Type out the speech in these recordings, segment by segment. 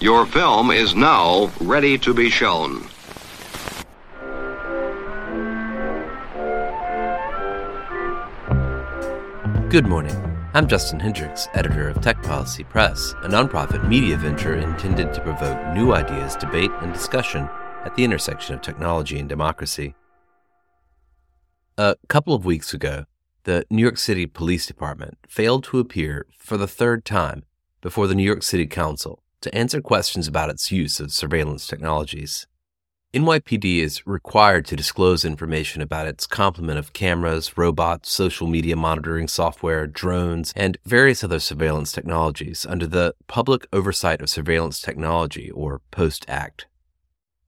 Your film is now ready to be shown. Good morning. I'm Justin Hendrix, editor of Tech Policy Press, a nonprofit media venture intended to provoke new ideas, debate, and discussion at the intersection of technology and democracy. A couple of weeks ago, the New York City Police Department failed to appear for the third time before the New York City Council to answer questions about its use of surveillance technologies. NYPD is required to disclose information about its complement of cameras, robots, social media monitoring software, drones, and various other surveillance technologies under the Public Oversight of Surveillance Technology, or POST Act.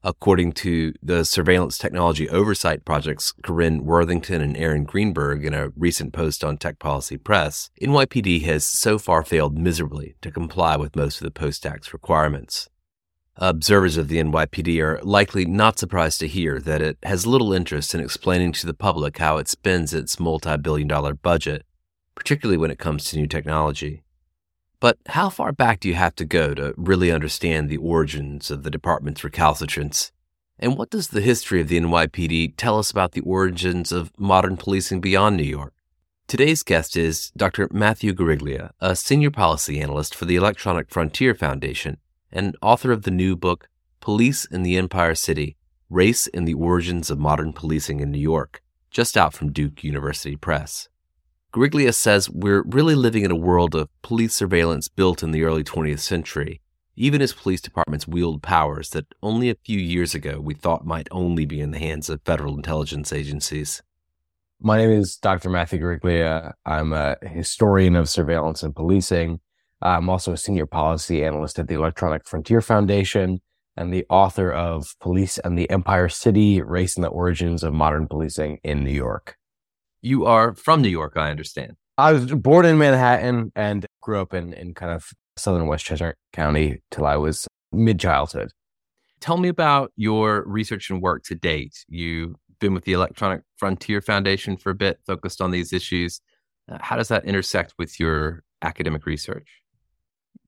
According to the Surveillance Technology Oversight Project's Corinne Worthington and Aaron Greenberg in a recent post on Tech Policy Press, NYPD has so far failed miserably to comply with most of the POST Act's requirements. Observers of the NYPD are likely not surprised to hear that it has little interest in explaining to the public how it spends its multi-billion-dollar budget, particularly when it comes to new technology. But how far back do you have to go to really understand the origins of the department's recalcitrance? And what does the history of the NYPD tell us about the origins of modern policing beyond New York? Today's guest is Dr. Matthew Guariglia, a senior policy analyst for the Electronic Frontier Foundation, and author of the new book, Police and the Empire City: Race and the Origins of Modern Policing in New York, just out from Duke University Press. Guariglia says we're really living in a world of police surveillance built in the early 20th century, even as police departments wield powers that only a few years ago we thought might only be in the hands of federal intelligence agencies. My name is Dr. Matthew Guariglia. I'm a historian of surveillance and policing. I'm also a senior policy analyst at the Electronic Frontier Foundation and the author of Police and the Empire City: Race and the Origins of Modern Policing in New York. You are from New York, I understand. I was born in Manhattan and grew up in kind of southern Westchester County till I was mid-childhood. Tell me about your research and work to date. You've been with the Electronic Frontier Foundation for a bit, focused on these issues. How does that intersect with your academic research?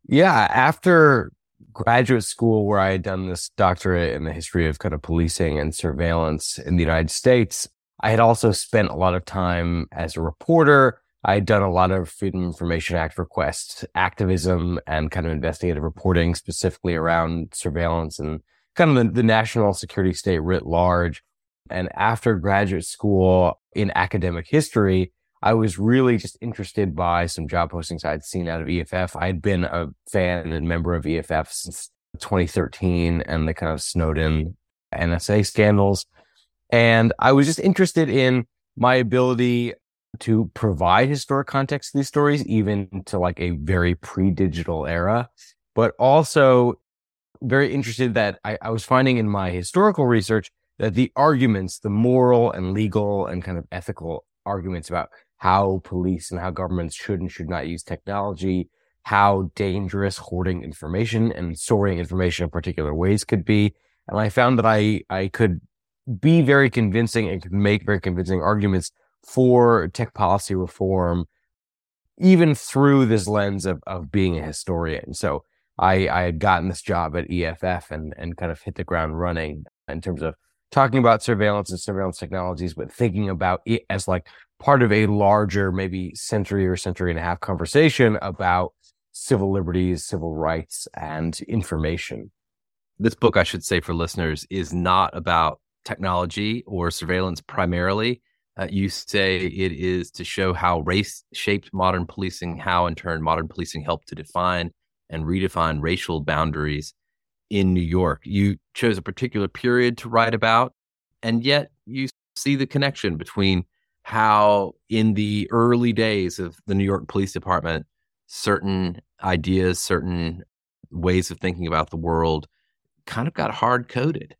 Yeah, after graduate school, where I had done this doctorate in the history of kind of policing and surveillance in the United States, I had also spent a lot of time as a reporter. I had done a lot of Freedom of Information Act requests, activism, and kind of investigative reporting specifically around surveillance and kind of the national security state writ large. And after graduate school in academic history, I was really just interested by some job postings I had seen out of EFF. I had been a fan and member of EFF since 2013 and the kind of Snowden NSA scandals. And I was just interested in my ability to provide historic context to these stories, even to like a very pre-digital era, but also very interested that I was finding in my historical research that the arguments, the moral and legal and kind of ethical arguments about how police and how governments should and should not use technology, how dangerous hoarding information and storing information in particular ways could be. And I found that I could be very convincing and could make very convincing arguments for tech policy reform, even through this lens of being a historian. So I had gotten this job at EFF and kind of hit the ground running in terms of talking about surveillance and surveillance technologies, but thinking about it as like part of a larger, maybe century or century and a half conversation about civil liberties, civil rights, and information. This book, I should say for listeners, is not about technology or surveillance primarily. You say it is to show how race shaped modern policing, how in turn modern policing helped to define and redefine racial boundaries in New York. You chose a particular period to write about, and yet you see the connection between how in the early days of the New York Police Department, certain ideas, certain ways of thinking about the world kind of got hard-coded.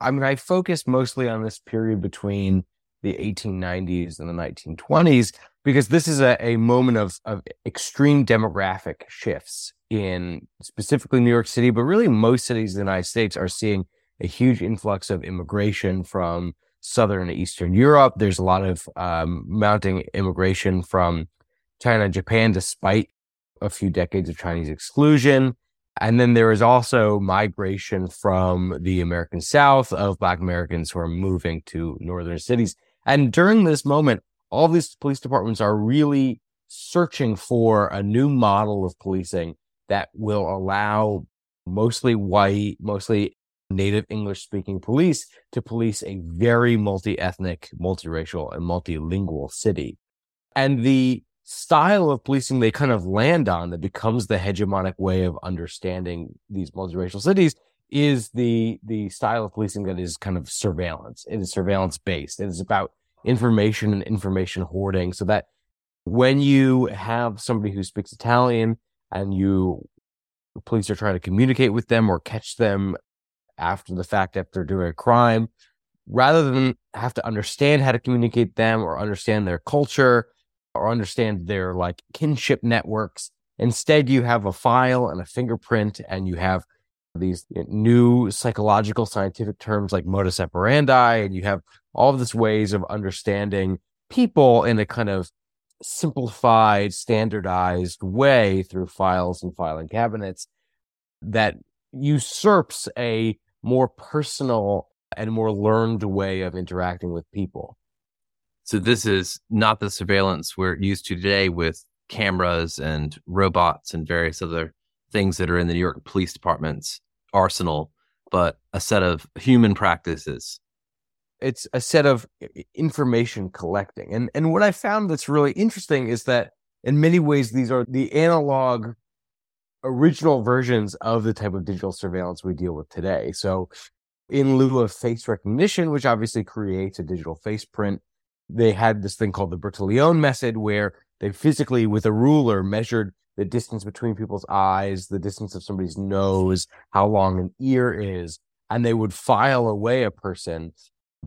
I mean, I focused mostly on this period between the 1890s and the 1920s, because this is a moment of extreme demographic shifts in specifically New York City, but really most cities in the United States are seeing a huge influx of immigration from Southern and Eastern Europe. There's a lot of mounting immigration from China and Japan, despite a few decades of Chinese exclusion. And then there is also migration from the American South of Black Americans who are moving to northern cities. And during this moment, all these police departments are really searching for a new model of policing that will allow mostly white, mostly native English-speaking police to police a very multi-ethnic, multiracial, and multilingual city. And the style of policing they kind of land on that becomes the hegemonic way of understanding these multiracial cities is the style of policing that is kind of surveillance. It is surveillance-based. It is about information and information hoarding, so that when you have somebody who speaks Italian and the police are trying to communicate with them or catch them after the fact, after doing a crime, rather than have to understand how to communicate them or understand their culture or understand their like kinship networks. Instead, you have a file and a fingerprint, and you have these new psychological scientific terms like modus operandi, and you have all of these ways of understanding people in a kind of simplified, standardized way through files and filing cabinets that usurps a more personal and more learned way of interacting with people. So this is not the surveillance we're used to today with cameras and robots and various other things that are in the New York Police Department's arsenal, but a set of human practices. It's a set of information collecting. And what I found that's really interesting is that in many ways, these are the analog original versions of the type of digital surveillance we deal with today. So in lieu of face recognition, which obviously creates a digital face print, they had this thing called the Bertillon method, where they physically, with a ruler, measured the distance between people's eyes, the distance of somebody's nose, how long an ear is, and they would file away a person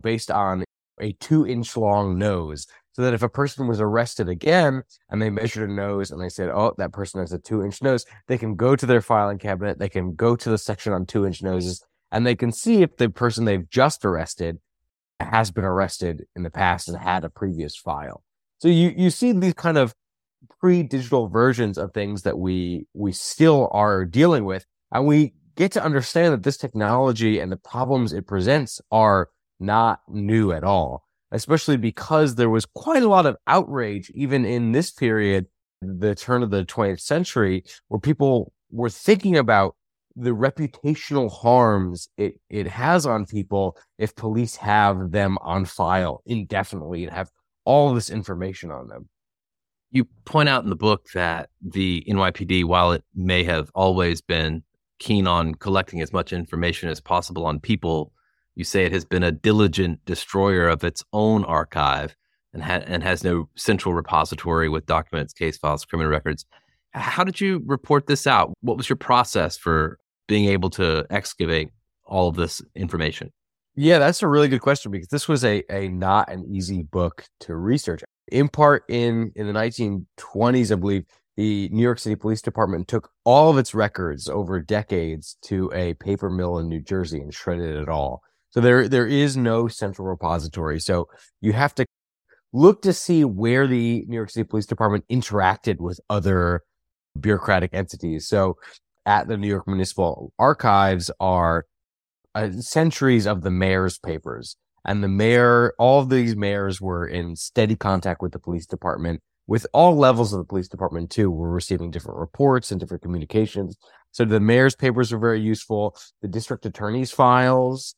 based on a 2-inch long nose, so that if a person was arrested again and they measured a nose and they said, oh, that person has a 2-inch nose, they can go to their filing cabinet, they can go to the section on 2-inch noses, and they can see if the person they've just arrested has been arrested in the past and had a previous file. So you see these kind of pre-digital versions of things that we still are dealing with, and we get to understand that this technology and the problems it presents are not new at all, especially because there was quite a lot of outrage even in this period, the turn of the 20th century, where people were thinking about the reputational harms it has on people if police have them on file indefinitely and have all this information on them. You point out in the book that the NYPD, while it may have always been keen on collecting as much information as possible on people, you say it has been a diligent destroyer of its own archive and has no central repository with documents, case files, criminal records. How did you report this out? What was your process for being able to excavate all of this information? Yeah, that's a really good question, because this was a not an easy book to research. In part, in the 1920s, I believe, the New York City Police Department took all of its records over decades to a paper mill in New Jersey and shredded it all. So there is no central repository. So you have to look to see where the New York City Police Department interacted with other bureaucratic entities. So at the New York Municipal Archives are centuries of the mayor's papers. And the mayor, all of these mayors were in steady contact with the police department, with all levels of the police department too, were receiving different reports and different communications. So the mayor's papers were very useful. The district attorney's files,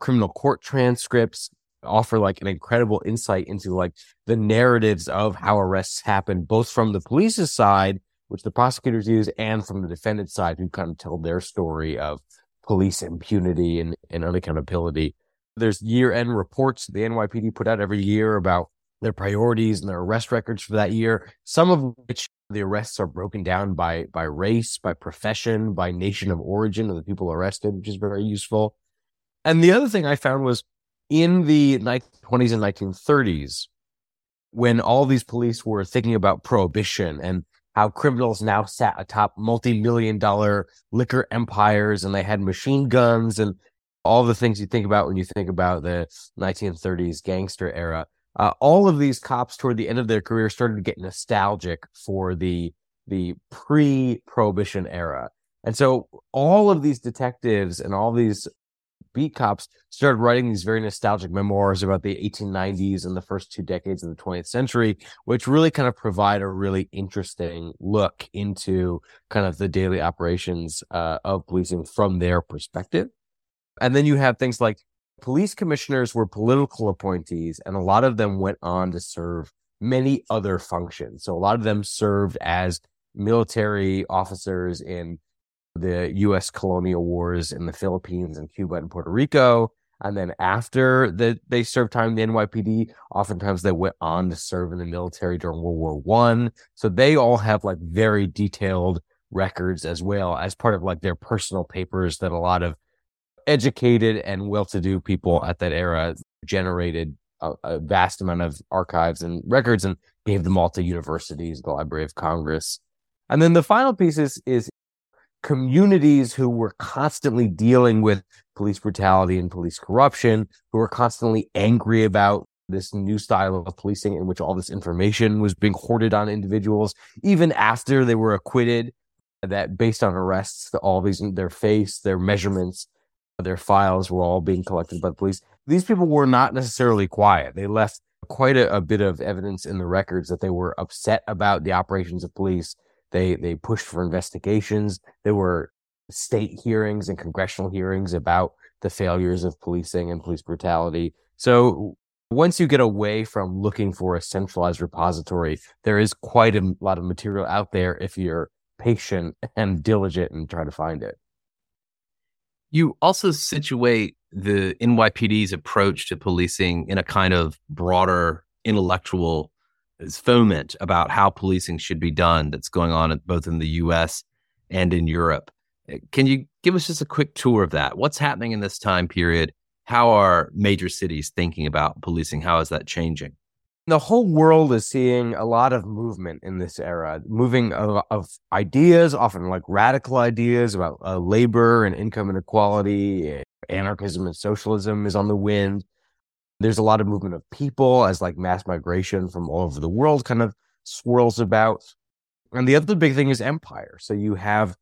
criminal court transcripts offer like an incredible insight into like the narratives of how arrests happen, both from the police's side, which the prosecutors use, and from the defendant's side, who kind of tell their story of police impunity and unaccountability. There's year-end reports the NYPD put out every year about their priorities and their arrest records for that year, some of which the arrests are broken down by race, by profession, by nation of origin of the people arrested, which is very useful. And the other thing I found was in the 1920s and 1930s, when all these police were thinking about prohibition and how criminals now sat atop multi-million-dollar liquor empires and they had machine guns and all the things you think about when you think about the 1930s gangster era, all of these cops toward the end of their career started to get nostalgic for the pre-prohibition era. And so all of these detectives and all these beat cops started writing these very nostalgic memoirs about the 1890s and the first two decades of the 20th century, which really kind of provide a really interesting look into kind of the daily operations of policing from their perspective. And then you have things like police commissioners were political appointees, and a lot of them went on to serve many other functions. So a lot of them served as military officers in the U.S. colonial wars in the Philippines and Cuba and Puerto Rico. And then after they served time in the NYPD, oftentimes they went on to serve in the military during World War I. So they all have like very detailed records as well as part of like their personal papers that a lot of educated and well-to-do people at that era generated a vast amount of archives and records and gave them all to universities, the Library of Congress. And then the final piece is communities who were constantly dealing with police brutality and police corruption, who were constantly angry about this new style of policing in which all this information was being hoarded on individuals, even after they were acquitted, that based on arrests, all these, their face, their measurements, their files were all being collected by the police. These people were not necessarily quiet. They left quite a bit of evidence in the records that they were upset about the operations of police. They pushed for investigations. There were state hearings and congressional hearings about the failures of policing and police brutality. So once you get away from looking for a centralized repository, there is quite a lot of material out there if you're patient and diligent and try to find it. You also situate the NYPD's approach to policing in a kind of broader intellectual foment about how policing should be done that's going on both in the U.S. and in Europe. Can you give us just a quick tour of that? What's happening in this time period? How are major cities thinking about policing? How is that changing? The whole world is seeing a lot of movement in this era, moving of ideas, often like radical ideas about labor and income inequality. Anarchism and socialism is on the wind. There's a lot of movement of people as like mass migration from all over the world kind of swirls about. And the other big thing is empire. So you have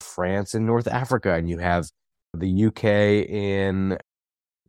France in North Africa, and you have the UK in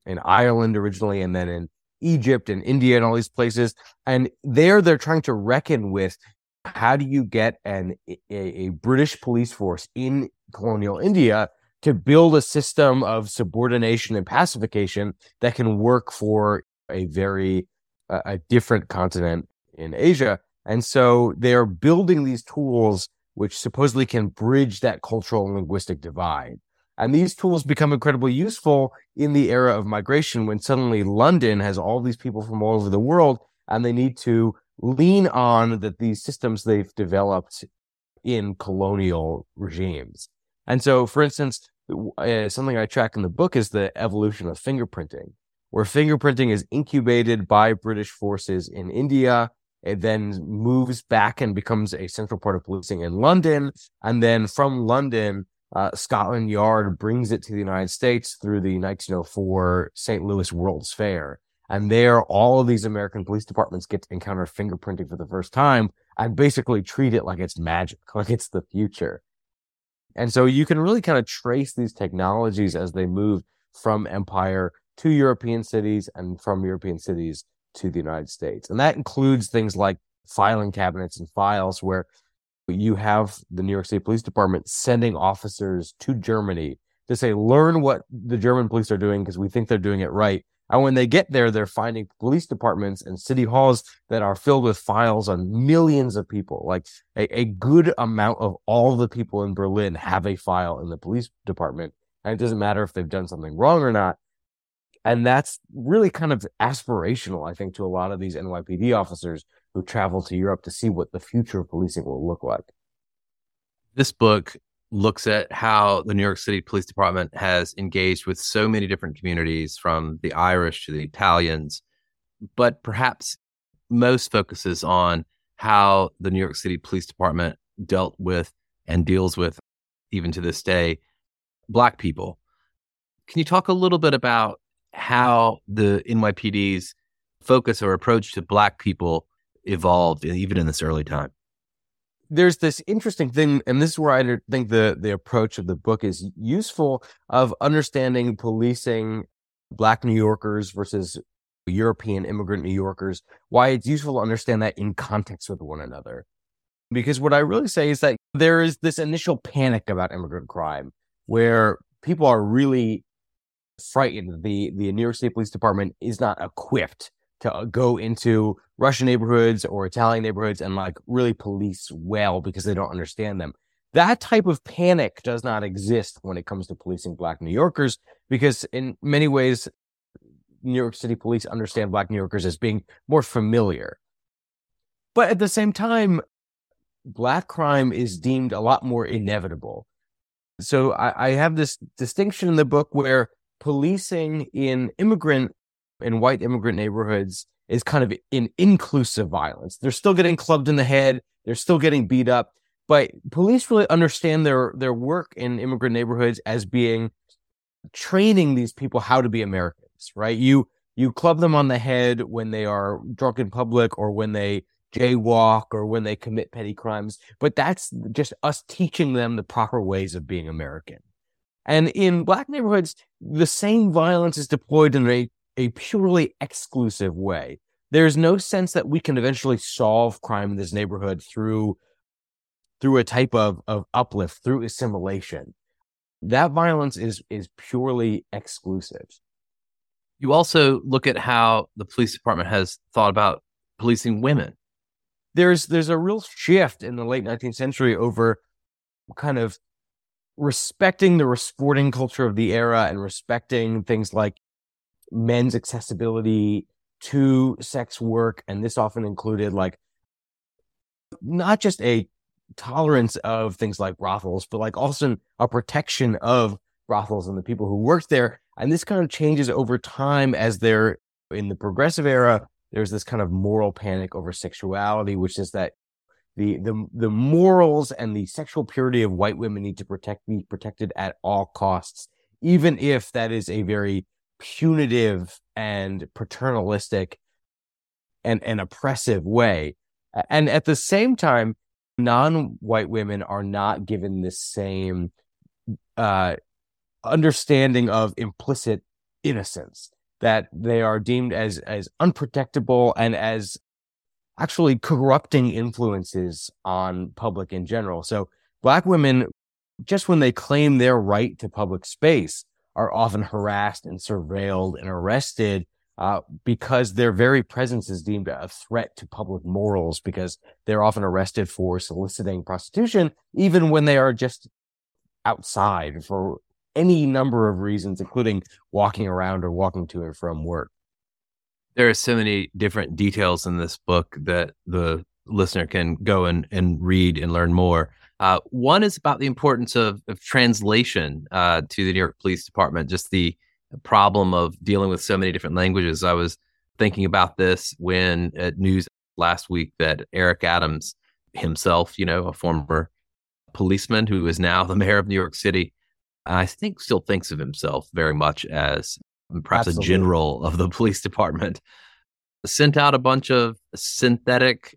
Ireland originally, and then in Egypt and India and all these places. And they're trying to reckon with how do you get a British police force in colonial India to build a system of subordination and pacification that can work for a very a different continent in Asia. And so they are building these tools which supposedly can bridge that cultural and linguistic divide. And these tools become incredibly useful in the era of migration when suddenly London has all these people from all over the world, and they need to lean on that these systems they've developed in colonial regimes. And so, for instance, something I track in the book is the evolution of fingerprinting, where fingerprinting is incubated by British forces in India. It then moves back and becomes a central part of policing in London. And then from London, Scotland Yard brings it to the United States through the 1904 St. Louis World's Fair. And there, all of these American police departments get to encounter fingerprinting for the first time and basically treat it like it's magic, like it's the future. And so you can really kind of trace these technologies as they move from empire to European cities and from European cities to the United States. And that includes things like filing cabinets and files, where you have the New York City Police Department sending officers to Germany to say, learn what the German police are doing because we think they're doing it right. And when they get there, they're finding police departments and city halls that are filled with files on millions of people. Like a good amount of all the people in Berlin have a file in the police department. And it doesn't matter if they've done something wrong or not. And that's really kind of aspirational, I think, to a lot of these NYPD officers who travel to Europe to see what the future of policing will look like. This book looks at how the New York City Police Department has engaged with so many different communities, from the Irish to the Italians, but perhaps most focuses on how the New York City Police Department dealt with and deals with, even to this day, Black people. Can you talk a little bit about how the NYPD's focus or approach to Black people evolved, even in this early time? there's this interesting thing, and this is where I think the approach of the book is useful, of understanding policing Black New Yorkers versus European immigrant New Yorkers, why it's useful to understand that in context with one another. Because what I really say is that there is this initial panic about immigrant crime where people are really frightened. The New York State Police Department is not equipped to go into Russian neighborhoods or Italian neighborhoods and like really police well because they don't understand them. That type of panic does not exist when it comes to policing Black New Yorkers, because in many ways, New York City police understand Black New Yorkers as being more familiar. But at the same time, Black crime is deemed a lot more inevitable. So I have this distinction in the book where policing in white immigrant neighborhoods is kind of an inclusive violence. They're still getting clubbed in the head. They're still getting beat up. But police really understand their work in immigrant neighborhoods as being training these people how to be Americans, right? You club them on the head when they are drunk in public or when they jaywalk or when they commit petty crimes. But that's just us teaching them the proper ways of being American. And in Black neighborhoods, the same violence is deployed in a purely exclusive way. There's no sense that we can eventually solve crime in this neighborhood through a type of uplift, through assimilation. That violence is purely exclusive. You also look at how the police department has thought about policing women. There's a real shift in the late 19th century over kind of respecting the sporting culture of the era and respecting things like men's accessibility to sex work. And this often included like not just a tolerance of things like brothels, but like also a protection of brothels and the people who worked there. And this kind of changes over time as they're in the progressive era. There's this kind of moral panic over sexuality, which is that the morals and the sexual purity of white women need to be protected at all costs, even if that is a very punitive and paternalistic and oppressive way. And at the same time, non-white women are not given the same understanding of implicit innocence, that they are deemed as unprotectable and as actually corrupting influences on public in general. So Black women, just when they claim their right to public space, are often harassed and surveilled and arrested because their very presence is deemed a threat to public morals, because they're often arrested for soliciting prostitution, even when they are just outside for any number of reasons, including walking around or walking to and from work. There are so many different details in this book that the listener can go and read and learn more. One is about the importance of translation to the New York Police Department, just the problem of dealing with so many different languages. I was thinking about this when at news last week that Eric Adams himself, a former policeman who is now the mayor of New York City, I think still thinks of himself very much as perhaps Absolutely. A general of the police department, sent out a bunch of synthetic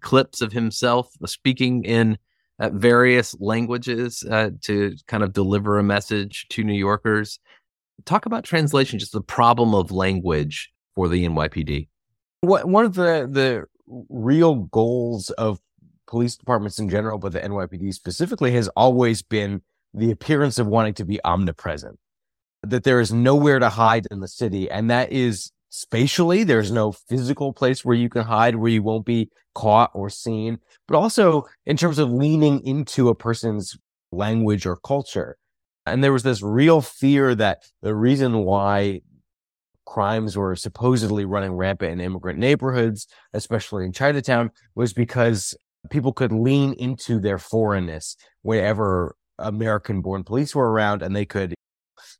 clips of himself speaking in various languages to kind of deliver a message to New Yorkers. Talk about translation, just the problem of language for the NYPD. One of the real goals of police departments in general, but the NYPD specifically, has always been the appearance of wanting to be omnipresent, that there is nowhere to hide in the city. And that is spatially, there's no physical place where you can hide, where you won't be caught or seen, but also in terms of leaning into a person's language or culture. And there was this real fear that the reason why crimes were supposedly running rampant in immigrant neighborhoods, especially in Chinatown, was because people could lean into their foreignness whenever American-born police were around, and they could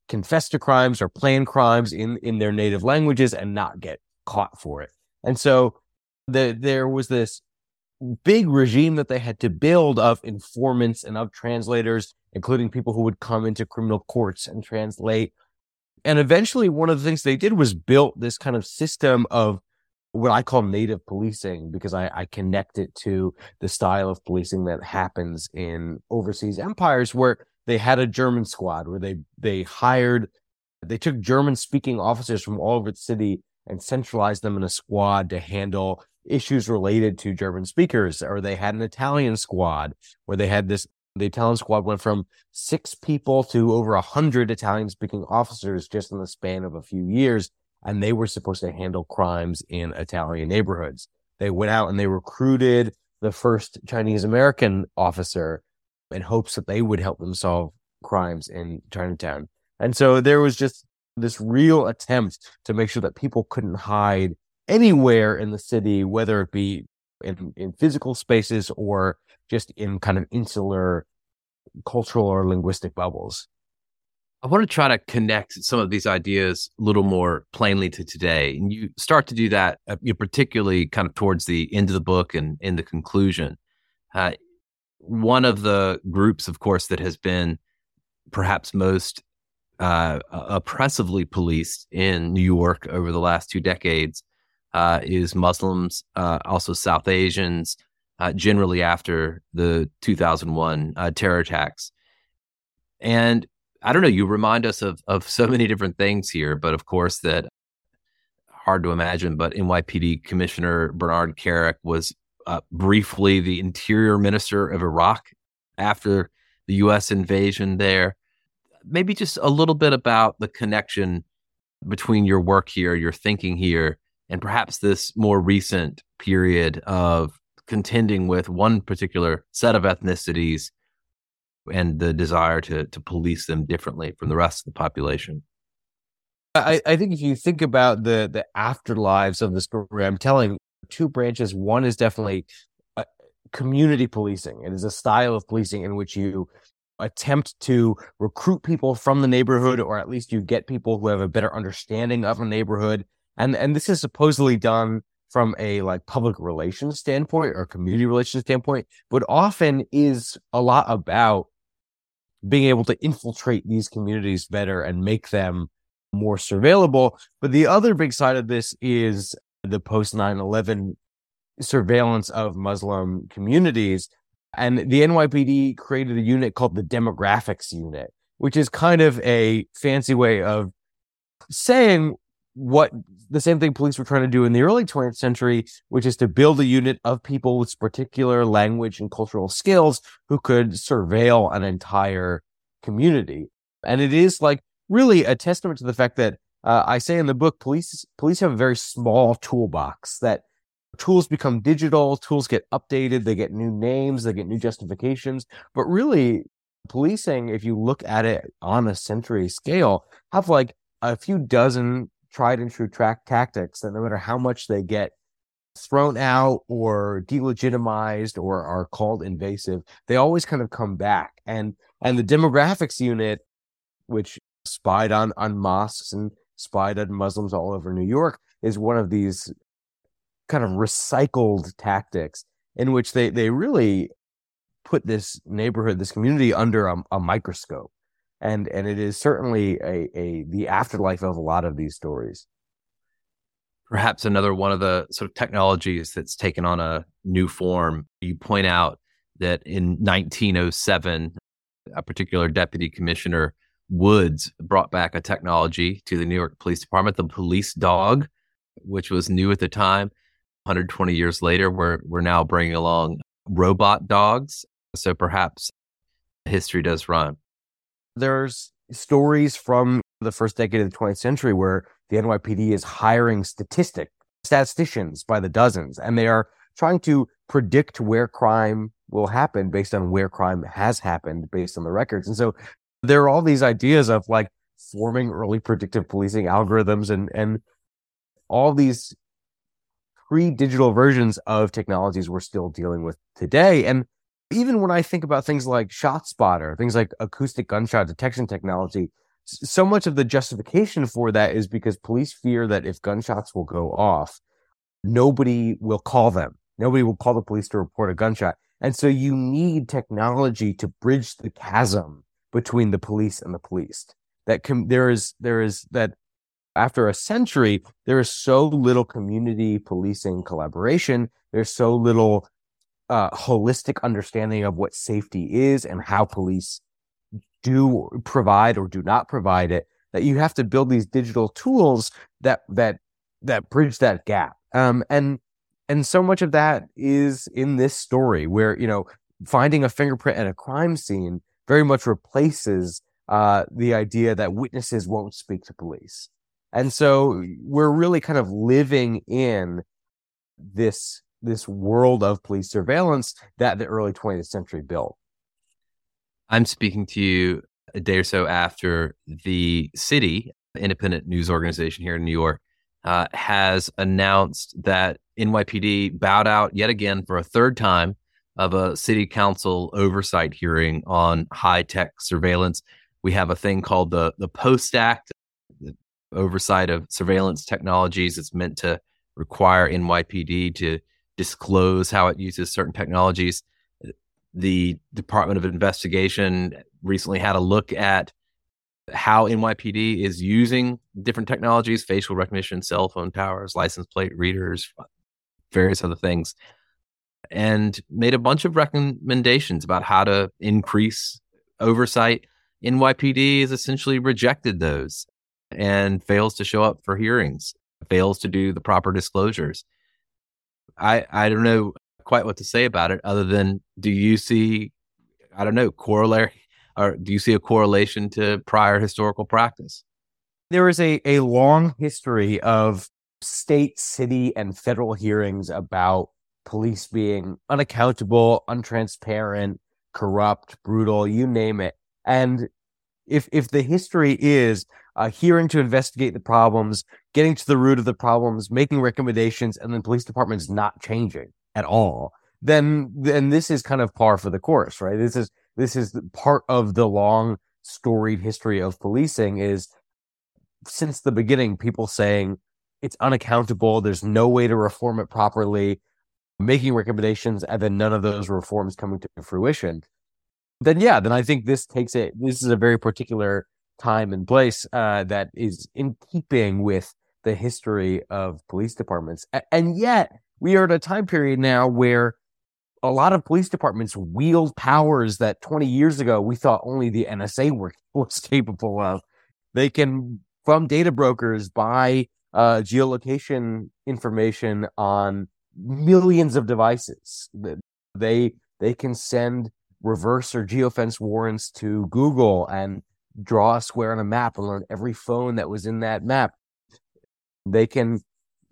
confess to crimes or plan crimes in their native languages and not get caught for it. And so there was this big regime that they had to build of informants and of translators, including people who would come into criminal courts and translate. And eventually, one of the things they did was built this kind of system of what I call native policing, because I connect it to the style of policing that happens in overseas empires, where they had a German squad, where they took German-speaking officers from all over the city and centralized them in a squad to handle issues related to German speakers. Or they had an Italian squad where they had this. The Italian squad went from 6 people to over 100 Italian-speaking officers just in the span of a few years, and they were supposed to handle crimes in Italian neighborhoods. They went out and they recruited the first Chinese-American officer in hopes that they would help them solve crimes in Chinatown. And so there was just this real attempt to make sure that people couldn't hide anywhere in the city, whether it be in physical spaces or just in kind of insular cultural or linguistic bubbles. I want to try to connect some of these ideas a little more plainly to today. And you start to do that, particularly kind of towards the end of the book and in the conclusion. One of the groups, of course, that has been perhaps most oppressively policed in New York over the last 2 decades is Muslims, also South Asians, generally after the 2001 terror attacks. And I don't know, you remind us of so many different things here, but of course that hard to imagine, but NYPD Commissioner Bernard Kerik was briefly the interior minister of Iraq after the U.S. invasion there. Maybe just a little bit about the connection between your work here, your thinking here, and perhaps this more recent period of contending with one particular set of ethnicities and the desire to police them differently from the rest of the population. I think if you think about the afterlives of the story I'm telling, 2 branches. One is definitely community policing. It is a style of policing in which you attempt to recruit people from the neighborhood, or at least you get people who have a better understanding of a neighborhood. And this is supposedly done from a like public relations standpoint or community relations standpoint, but often is a lot about being able to infiltrate these communities better and make them more surveillable. But the other big side of this is the post 9/11 surveillance of Muslim communities. And the NYPD created a unit called the Demographics Unit, which is kind of a fancy way of saying what the same thing police were trying to do in the early 20th century, which is to build a unit of people with particular language and cultural skills who could surveil an entire community. And it is like really a testament to the fact that I say in the book, police have a very small toolbox, that tools become digital, tools get updated, they get new names, they get new justifications. But really, policing, if you look at it on a century scale, have like a few dozen tried and true tactics that no matter how much they get thrown out or delegitimized or are called invasive, they always kind of come back. And the Demographics Unit, which spied on mosques and spied on Muslims all over New York, is one of these kind of recycled tactics in which they really put this neighborhood, this community under a microscope. And it is certainly the afterlife of a lot of these stories. Perhaps another one of the sort of technologies that's taken on a new form. You point out that in 1907, a particular deputy commissioner, Woods, brought back a technology to the New York Police Department, the police dog, which was new at the time. 120 years later, we're now bringing along robot dogs. So perhaps history does rhyme. There's stories from the first decade of the 20th century where the NYPD is hiring statisticians by the dozens, and they are trying to predict where crime will happen based on where crime has happened based on the records. And so there are all these ideas of like forming early predictive policing algorithms and all these pre-digital versions of technologies we're still dealing with today. And even when I think about things like ShotSpotter, things like acoustic gunshot detection technology, so much of the justification for that is because police fear that if gunshots will go off, nobody will call them. Nobody will call the police to report a gunshot. And so you need technology to bridge the chasm between the police and the policed. There is that after a century, there is so little community policing collaboration. There's so little holistic understanding of what safety is and how police do provide or do not provide it, that you have to build these digital tools that bridge that gap. And so much of that is in this story where, you know, finding a fingerprint at a crime scene very much replaces the idea that witnesses won't speak to police. And so we're really kind of living in this world of police surveillance that the early 20th century built. I'm speaking to you a day or so after the City, independent news organization here in New York, has announced that NYPD bowed out yet again for a third time of a city council oversight hearing on high-tech surveillance. We have a thing called the POST Act, the oversight of surveillance technologies. It's meant to require NYPD to disclose how it uses certain technologies. The Department of Investigation recently had a look at how NYPD is using different technologies, facial recognition, cell phone towers, license plate readers, various other things, and made a bunch of recommendations about how to increase oversight. NYPD has essentially rejected those and fails to show up for hearings, fails to do the proper disclosures. I don't know quite what to say about it other than, do you see, I don't know, corollary, or do you see a correlation to prior historical practice? There is a long history of state, city, and federal hearings about police being unaccountable, untransparent, corrupt, brutal, you name it. And if the history is a hearing to investigate the problems, getting to the root of the problems, making recommendations, and then police departments not changing at all, then this is kind of par for the course, right? This is part of the long storied history of policing, is since the beginning, people saying it's unaccountable, there's no way to reform it properly, making recommendations, and then none of those reforms coming to fruition. Then I think this is a very particular time and place that is in keeping with the history of police departments. And yet we are at a time period now where a lot of police departments wield powers that 20 years ago we thought only the NSA was capable of. They can, from data brokers, buy geolocation information on millions of devices. They can send reverse or geofence warrants to Google and draw a square on a map and learn every phone that was in that map. They can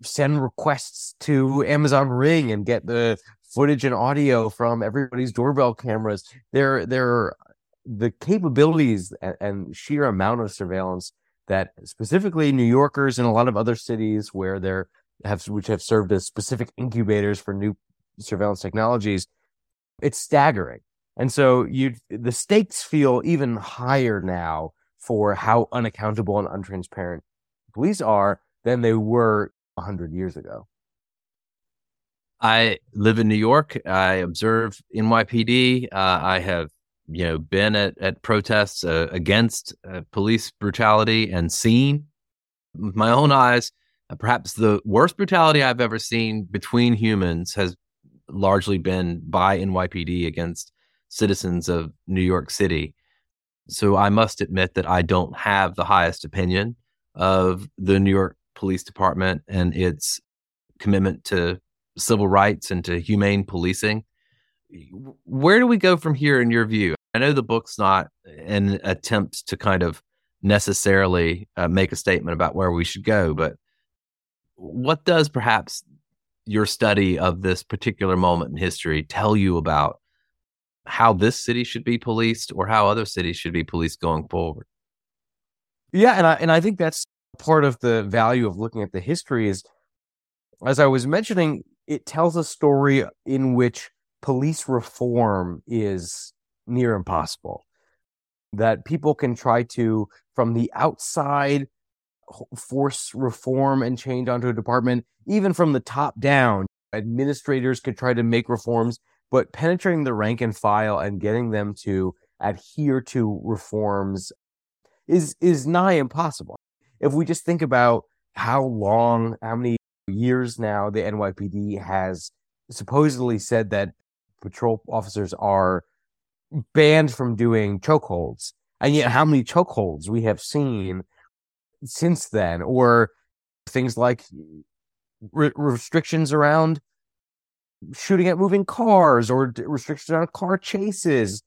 send requests to Amazon Ring and get the footage and audio from everybody's doorbell cameras. They're the capabilities and sheer amount of surveillance that specifically New Yorkers and a lot of other cities where which have served as specific incubators for new surveillance technologies, it's staggering. And so the stakes feel even higher now for how unaccountable and untransparent police are than they were 100 years ago. I live in New York. I observe NYPD. I have, been at protests against police brutality and seen with my own eyes, perhaps the worst brutality I've ever seen between humans has largely been by NYPD against citizens of New York City. So I must admit that I don't have the highest opinion of the New York Police Department and its commitment to civil rights and to humane policing. Where do we go from here in your view? I know the book's not an attempt to kind of necessarily make a statement about where we should go, but what does perhaps your study of this particular moment in history tell you about how this city should be policed or how other cities should be policed going forward? Yeah, and I think that's part of the value of looking at the history is, as I was mentioning, it tells a story in which police reform is near impossible, that people can try to, from the outside, force reform and change onto a department. Even from the top down, administrators could try to make reforms, but penetrating the rank and file and getting them to adhere to reforms is nigh impossible. if we just think about how long, how many years now the NYPD has supposedly said that patrol officers are banned from doing chokeholds, and yet how many chokeholds we have seen since then, or things like restrictions around shooting at moving cars or restrictions on car chases.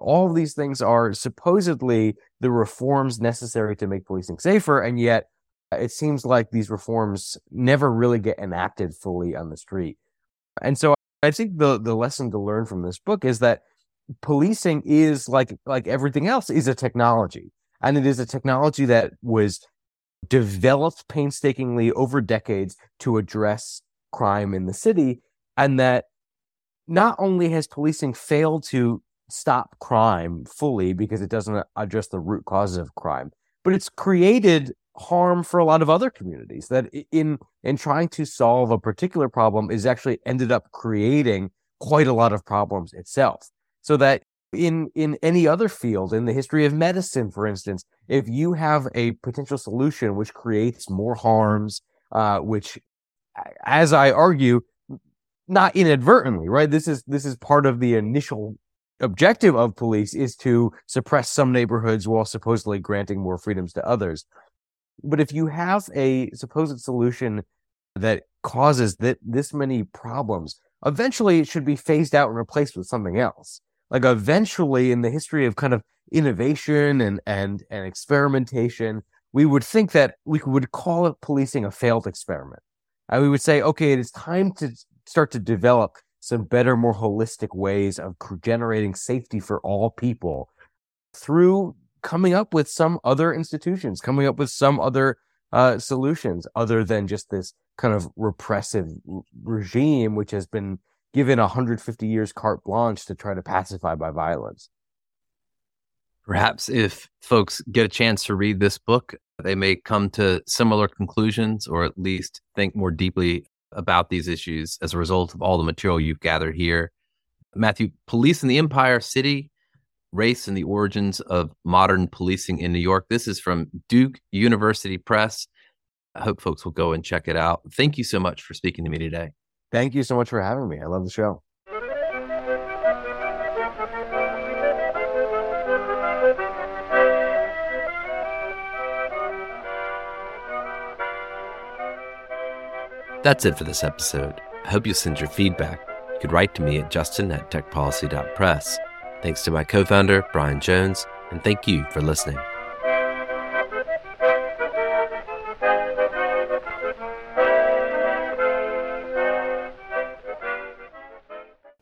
All of these things are supposedly the reforms necessary to make policing safer, and yet it seems like these reforms never really get enacted fully on the street. And so I think the lesson to learn from this book is that policing is, like everything else, is a technology. And it is a technology that was developed painstakingly over decades to address crime in the city, and that not only has policing failed to stop crime fully because it doesn't address the root causes of crime, but it's created harm for a lot of other communities that in trying to solve a particular problem is actually ended up creating quite a lot of problems itself. So that in any other field, in the history of medicine, for instance, if you have a potential solution which creates more harms, which, as I argue, not inadvertently, right? This is part of the initial objective of police, is to suppress some neighborhoods while supposedly granting more freedoms to others. But if you have a supposed solution that causes this many problems, eventually it should be phased out and replaced with something else. Like, eventually in the history of kind of innovation and experimentation, we would think that we would call it policing a failed experiment. And we would say, okay, it is time to start to develop some better, more holistic ways of generating safety for all people through coming up with some other institutions, coming up with some other solutions other than just this kind of repressive regime, which has been given 150 years carte blanche to try to pacify by violence. Perhaps if folks get a chance to read this book, they may come to similar conclusions, or at least think more deeply about these issues as a result of all the material you've gathered here. Matthew, Police in the Empire City, Race and the Origins of Modern Policing in New York. This is from Duke University Press. I hope folks will go and check it out. Thank you so much for speaking to me today. Thank you so much for having me. I love the show. That's it for this episode. I hope you send your feedback. You could write to me at justin@techpolicy.press. Thanks to my co-founder, Brian Jones, and thank you for listening.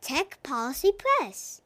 Tech Policy Press.